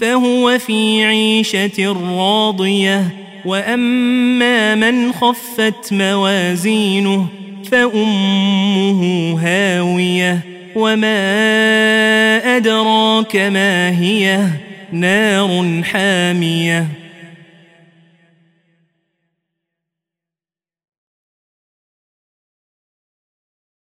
فهو في عيشة راضية وأما من خفت موازينه فأمه هاوية وما أدراك ما هي نار حامية.